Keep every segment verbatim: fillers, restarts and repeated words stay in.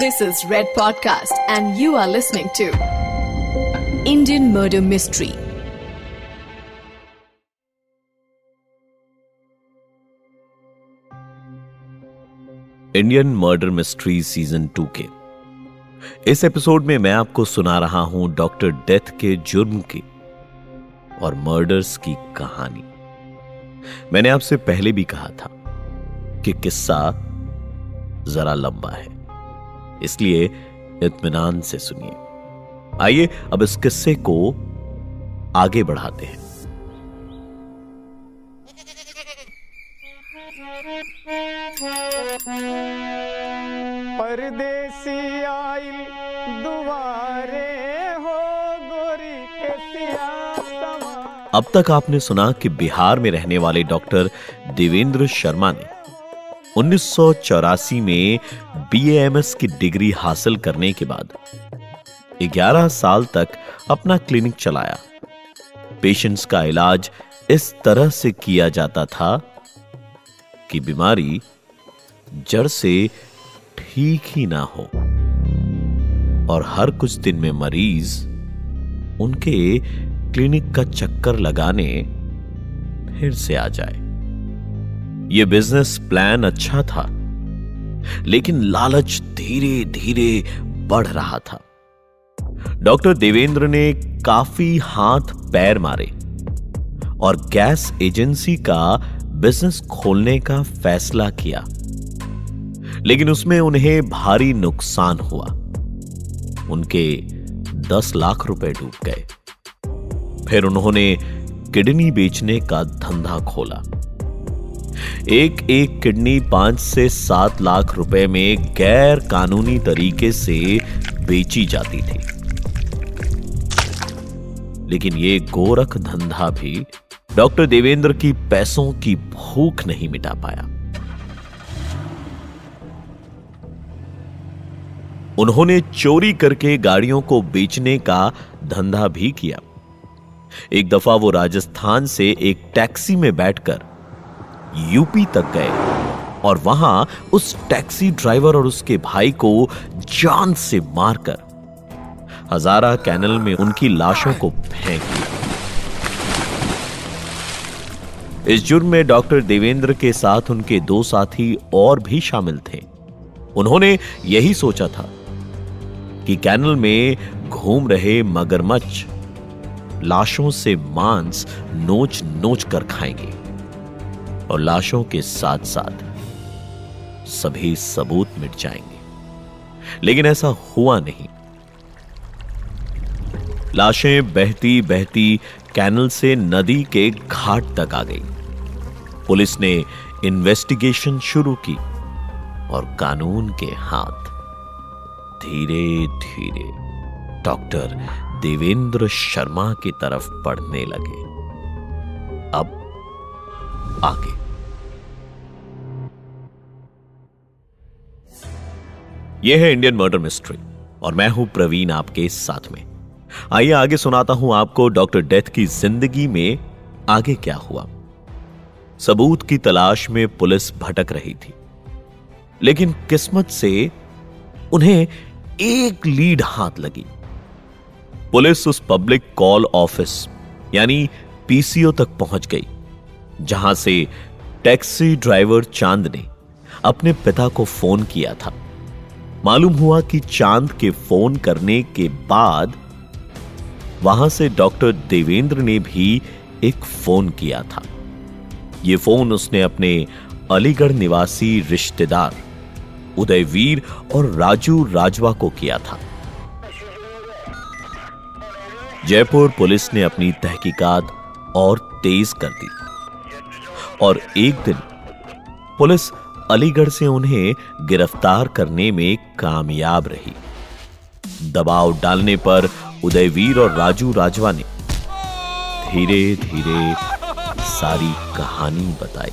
This is Red Podcast and you are listening to Indian Murder Mystery. Indian Murder Mystery season two के इस episode में मैं आपको सुना रहा हूं डॉक्टर डेथ के जुर्म की और मर्डर्स की कहानी। मैंने आपसे पहले भी कहा था कि किस्सा जरा लंबा है, इसलिए इत्मीनान से सुनिए। आइए अब इस किस्से को आगे बढ़ाते हैं। परदेसी आइल दुआरे हो गोरी के सिया। अब तक आपने सुना कि बिहार में रहने वाले डॉक्टर देवेंद्र शर्मा ने उन्नीस सौ चौरासी में बी ए एम एस की डिग्री हासिल करने के बाद ग्यारह साल तक अपना क्लिनिक चलाया। पेशेंट्स का इलाज इस तरह से किया जाता था कि बीमारी जड़ से ठीक ही ना हो और हर कुछ दिन में मरीज उनके क्लिनिक का चक्कर लगाने फिर से आ जाए। ये बिजनेस प्लान अच्छा था, लेकिन लालच धीरे धीरे बढ़ रहा था। डॉक्टर देवेंद्र ने काफी हाथ पैर मारे और गैस एजेंसी का बिजनेस खोलने का फैसला किया, लेकिन उसमें उन्हें भारी नुकसान हुआ। उनके दस लाख रुपए डूब गए। फिर उन्होंने किडनी बेचने का धंधा खोला। एक एक किडनी पांच से सात लाख रुपए में गैर कानूनी तरीके से बेची जाती थी, लेकिन ये गोरख धंधा भी डॉक्टर देवेंद्र की पैसों की भूख नहीं मिटा पाया। उन्होंने चोरी करके गाड़ियों को बेचने का धंधा भी किया। एक दफा वो राजस्थान से एक टैक्सी में बैठकर यूपी तक गए और वहां उस टैक्सी ड्राइवर और उसके भाई को जान से मारकर हजारा कैनल में उनकी लाशों को फेंक दिया। इस जुर्म में डॉक्टर देवेंद्र के साथ उनके दो साथी और भी शामिल थे। उन्होंने यही सोचा था कि कैनल में घूम रहे मगरमच्छ लाशों से मांस नोच नोच कर खाएंगे और लाशों के साथ साथ सभी सबूत मिट जाएंगे, लेकिन ऐसा हुआ नहीं। लाशें बहती बहती कैनल से नदी के घाट तक आ गई। पुलिस ने इन्वेस्टिगेशन शुरू की और कानून के हाथ धीरे धीरे डॉक्टर देवेंद्र शर्मा की तरफ बढ़ने लगे। अब आगे यह है इंडियन मर्डर मिस्ट्री और मैं हूं प्रवीण आपके साथ में। आइए आगे सुनाता हूं आपको डॉक्टर डेथ की जिंदगी में आगे क्या हुआ। सबूत की तलाश में पुलिस भटक रही थी, लेकिन किस्मत से उन्हें एक लीड हाथ लगी। पुलिस उस पब्लिक कॉल ऑफिस यानी पी सी ओ तक पहुंच गई जहां से टैक्सी ड्राइवर चांद ने अपने पिता को फोन किया था। मालूम हुआ कि चांद के फोन करने के बाद वहां से डॉक्टर देवेंद्र ने भी एक फोन किया था। यह फोन उसने अपने अलीगढ़ निवासी रिश्तेदार उदयवीर और राजू राजवा को किया था। जयपुर पुलिस ने अपनी तहकीकात और तेज कर दी और एक दिन पुलिस अलीगढ़ से उन्हें गिरफ्तार करने में कामयाब रही। दबाव डालने पर उदयवीर और राजू राजवा ने धीरे धीरे सारी कहानी बताई।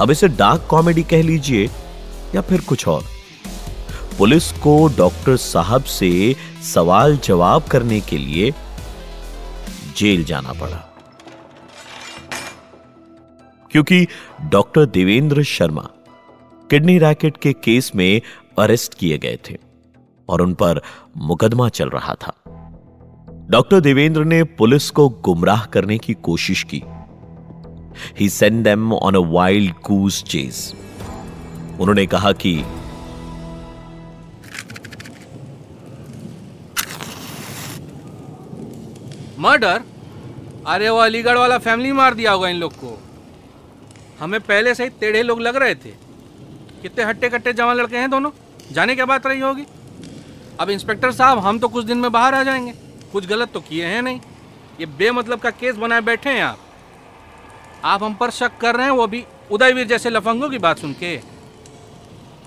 अब इसे डार्क कॉमेडी कह लीजिए या फिर कुछ और। पुलिस को डॉक्टर साहब से सवाल जवाब करने के लिए जेल जाना पड़ा, क्योंकि doctor Devendra Sharma kidney racket के केस में अरेस्ट किए गए थे और उन पर मुकदमा चल रहा था। डॉक्टर देवेंद्र ने पुलिस को गुमराह करने की कोशिश की। He sent them on a wild goose chase. उन्होंने कहा कि मर्डर, अरे वो अलीगढ़ वाला फैमिली मार दिया होगा इन लोग को। हमें पहले से ही टेढ़े लोग लग रहे थे। कितने हट्टे कट्टे जवान लड़के हैं दोनों, जाने क्या बात रही होगी। अब इंस्पेक्टर साहब, हम तो कुछ दिन में बाहर आ जाएंगे, कुछ गलत तो किए हैं नहीं। ये बेमतलब का केस बनाए बैठे हैं आप आप हम पर शक कर रहे हैं, वो भी उदयवीर जैसे लफंगों की बात सुन के।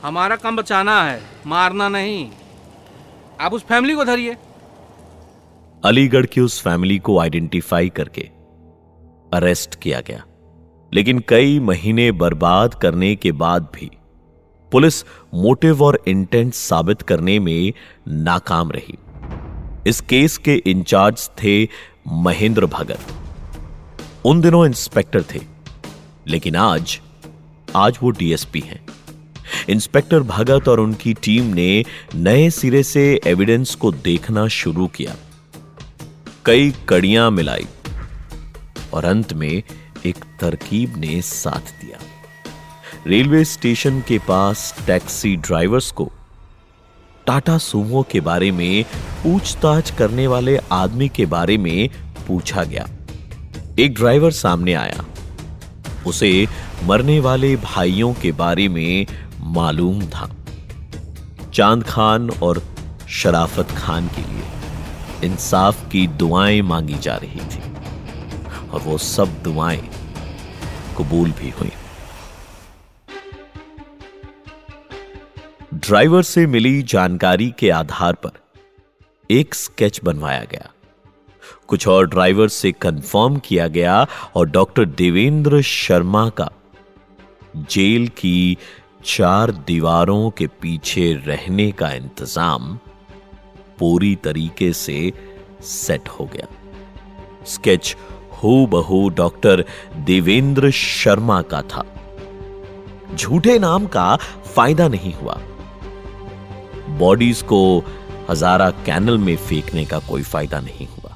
हमारा काम बचाना है, मारना नहीं। आप उस फैमिली को धरिए। अलीगढ़ की उस फैमिली को आइडेंटिफाई करके अरेस्ट किया गया, लेकिन कई महीने बर्बाद करने के बाद भी पुलिस मोटिव और इंटेंट साबित करने में नाकाम रही। इस केस के इंचार्ज थे महेंद्र भगत। उन दिनों इंस्पेक्टर थे, लेकिन आज आज वो डीएसपी हैं। इंस्पेक्टर भगत और उनकी टीम ने नए सिरे से एविडेंस को देखना शुरू किया, कई कड़ियां मिलाई और अंत में एक तरकीब ने साथ दिया। रेलवे स्टेशन के पास टैक्सी ड्राइवर्स को टाटा सुमो के बारे में पूछताछ करने वाले आदमी के बारे में पूछा गया। एक ड्राइवर सामने आया, उसे मरने वाले भाइयों के बारे में मालूम था। चांद खान और शराफत खान के लिए इंसाफ की दुआएं मांगी जा रही थी और वो सब दुआएं कबूल भी हुई। ड्राइवर से मिली जानकारी के आधार पर एक स्केच बनवाया गया, कुछ और ड्राइवर से कंफर्म किया गया और डॉक्टर देवेंद्र शर्मा का जेल की चार दीवारों के पीछे रहने का इंतजाम पूरी तरीके से सेट हो गया। स्केच हूबहू डॉक्टर देवेंद्र शर्मा का था, झूठे नाम का फायदा नहीं हुआ। बॉडीज को हजारा कैनल में फेंकने का कोई फायदा नहीं हुआ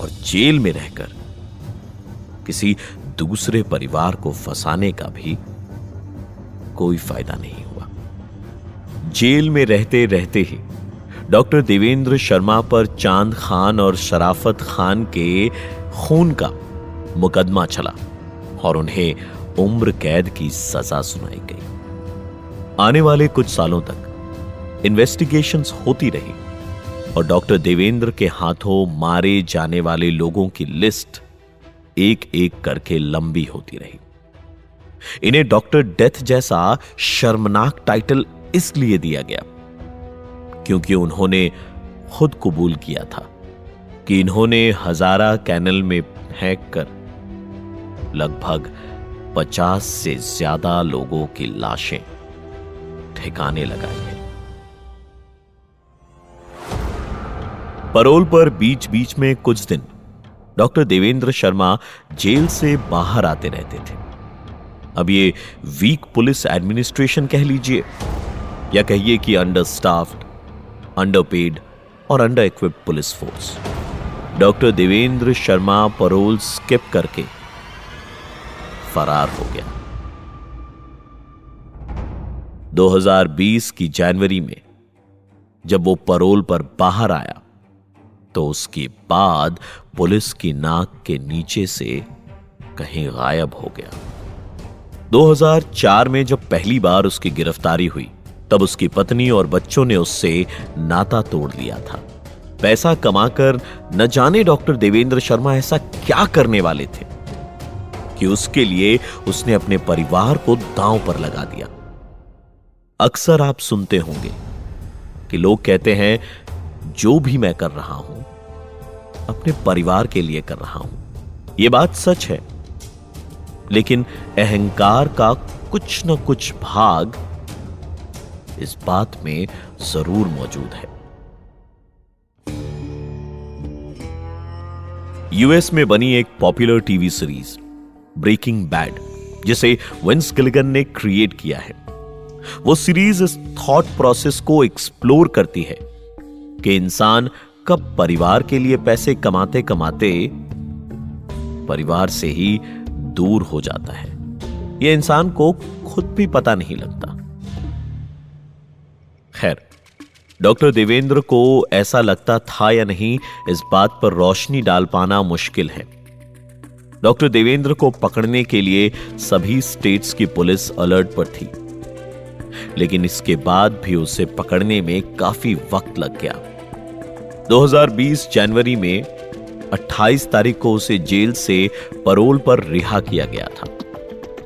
और जेल में रहकर किसी दूसरे परिवार को फंसाने का भी कोई फायदा नहीं हुआ। जेल में रहते रहते ही डॉक्टर देवेंद्र शर्मा पर चांद खान और शराफत खान के खून का मुकदमा चला और उन्हें उम्र कैद की सजा सुनाई गई। आने वाले कुछ सालों तक इन्वेस्टिगेशंस होती रही और डॉक्टर देवेंद्र के हाथों मारे जाने वाले लोगों की लिस्ट एक एक करके लंबी होती रही। इन्हें डॉक्टर डेथ जैसा शर्मनाक टाइटल इसलिए दिया गया क्योंकि उन्होंने खुद कबूल किया था कि इन्होंने हजारा कैनल में फेंक कर लगभग पचास से ज्यादा लोगों की लाशें ठिकाने लगाई हैं। परोल पर बीच बीच में कुछ दिन डॉक्टर देवेंद्र शर्मा जेल से बाहर आते रहते थे। अब ये वीक पुलिस एडमिनिस्ट्रेशन कह लीजिए या कहिए कि अंडर स्टाफ्ड, अंडरपेड और under equipped police force. Doctor Devendra Sharma parole skip करके फरार हो गया। दो हज़ार बीस की जनवरी में जब वो परोल पर बाहर आया तो उसके बाद पुलिस की नाक के नीचे से कहीं गायब हो गया। दो हज़ार चार में जब पहली बार उसकी गिरफ्तारी हुई तब उसकी पत्नी और बच्चों ने उससे नाता तोड़ लिया था। पैसा कमाकर न जाने डॉक्टर देवेंद्र शर्मा ऐसा क्या करने वाले थे कि उसके लिए उसने अपने परिवार को दांव पर लगा दिया। अक्सर आप सुनते होंगे कि लोग कहते हैं, जो भी मैं कर रहा हूं अपने परिवार के लिए कर रहा हूं। यह बात सच है, लेकिन अहंकार का कुछ न कुछ भाग इस बात में जरूर मौजूद है। यूएस में बनी एक popular TV series Breaking Bad, जिसे विंस गिलिगन ने क्रिएट किया है, वो सीरीज इस थॉट प्रोसेस को एक्सप्लोर करती है कि इंसान कब परिवार के लिए पैसे कमाते कमाते परिवार से ही दूर हो जाता है। यह इंसान को खुद भी पता नहीं लगता। खैर, डॉक्टर देवेंद्र को ऐसा लगता था या नहीं, इस बात पर रोशनी डाल पाना मुश्किल है। डॉक्टर देवेंद्र को पकड़ने के लिए सभी स्टेट्स की पुलिस अलर्ट पर थी, लेकिन इसके बाद भी उसे पकड़ने में काफी वक्त लग गया। दो हज़ार बीस जनवरी में अट्ठाईस तारीख को उसे जेल से परोल पर रिहा किया गया था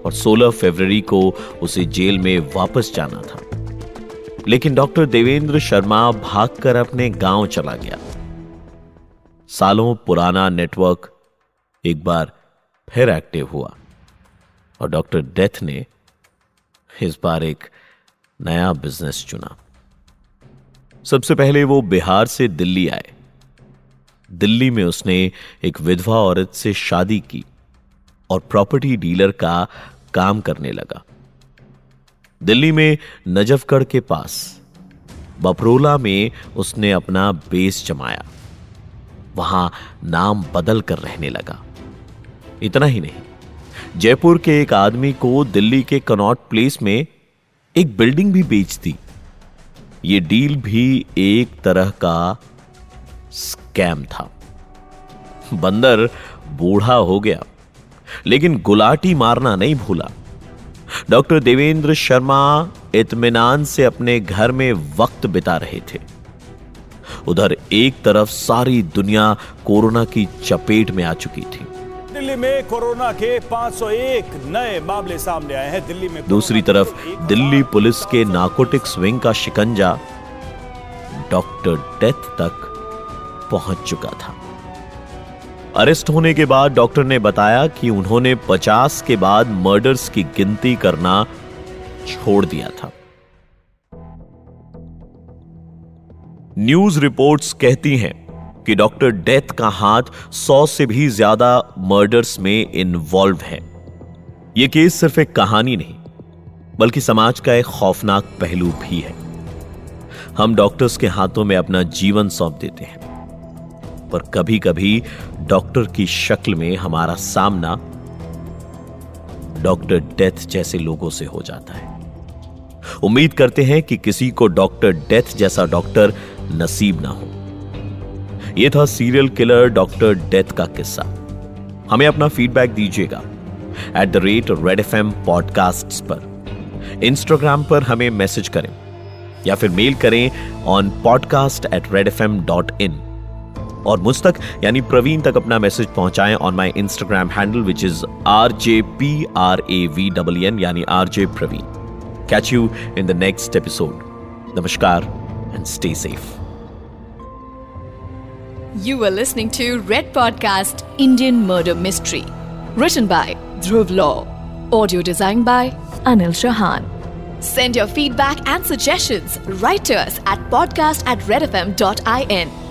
और सोलह फरवरी को उसे जेल में वापस जाना था, लेकिन डॉक्टर देवेंद्र शर्मा भागकर अपने गांव चला गया। सालों पुराना नेटवर्क एक बार फिर एक्टिव हुआ और डॉक्टर डेथ ने इस बार एक नया बिजनेस चुना। सबसे पहले वो बिहार से दिल्ली आए। दिल्ली में उसने एक विधवा औरत से शादी की और प्रॉपर्टी डीलर का काम करने लगा। दिल्ली में नजफगढ़ के पास बपरोला में उसने अपना बेस जमाया। वहां नाम बदल कर रहने लगा। इतना ही नहीं, जयपुर के एक आदमी को दिल्ली के कनॉट प्लेस में एक बिल्डिंग भी बेच दी। ये डील भी एक तरह का स्कैम था। बंदर बूढ़ा हो गया, लेकिन गुलाटी मारना नहीं भूला। डॉक्टर देवेंद्र शर्मा इत्मीनान से अपने घर में वक्त बिता रहे थे। उधर एक तरफ सारी दुनिया कोरोना की चपेट में आ चुकी थी। दिल्ली में कोरोना के पाँच सौ एक नए मामले सामने आए हैं। दिल्ली में दूसरी तरफ दिल्ली पुलिस के नार्कोटिक्स विंग का शिकंजा डॉक्टर डेथ तक पहुंच चुका था। अरेस्ट होने के बाद डॉक्टर ने बताया कि उन्होंने पचास के बाद मर्डर्स की गिनती करना छोड़ दिया था। न्यूज रिपोर्ट्स कहती हैं कि डॉक्टर डेथ का हाथ सौ से भी ज्यादा मर्डर्स में इन्वॉल्व है। यह केस सिर्फ एक कहानी नहीं, बल्कि समाज का एक खौफनाक पहलू भी है। हम डॉक्टर्स के हाथों में अपना जीवन सौंप देते हैं, पर कभी कभी डॉक्टर की शक्ल में हमारा सामना डॉक्टर डेथ जैसे लोगों से हो जाता है। उम्मीद करते हैं कि किसी को डॉक्टर डेथ जैसा डॉक्टर नसीब ना हो। यह था सीरियल किलर डॉक्टर डेथ का किस्सा। हमें अपना फीडबैक दीजिएगा at the rate red F M podcasts पर। इंस्टाग्राम पर हमें मैसेज करें या फिर मेल करें on podcast at red F M dot in और मुझ तक यानी प्रवीण तक अपना मैसेज पहुंचाएं on my Instagram handle which is R J P R A V double N यानी R J Praveen. Catch you in the next episode. नमस्कार and stay safe. You are listening to Red Podcast Indian Murder Mystery, written by Dhruv Law, audio designed by Anil Shahan. Send your feedback and suggestions right to us at podcast at redfm dot in.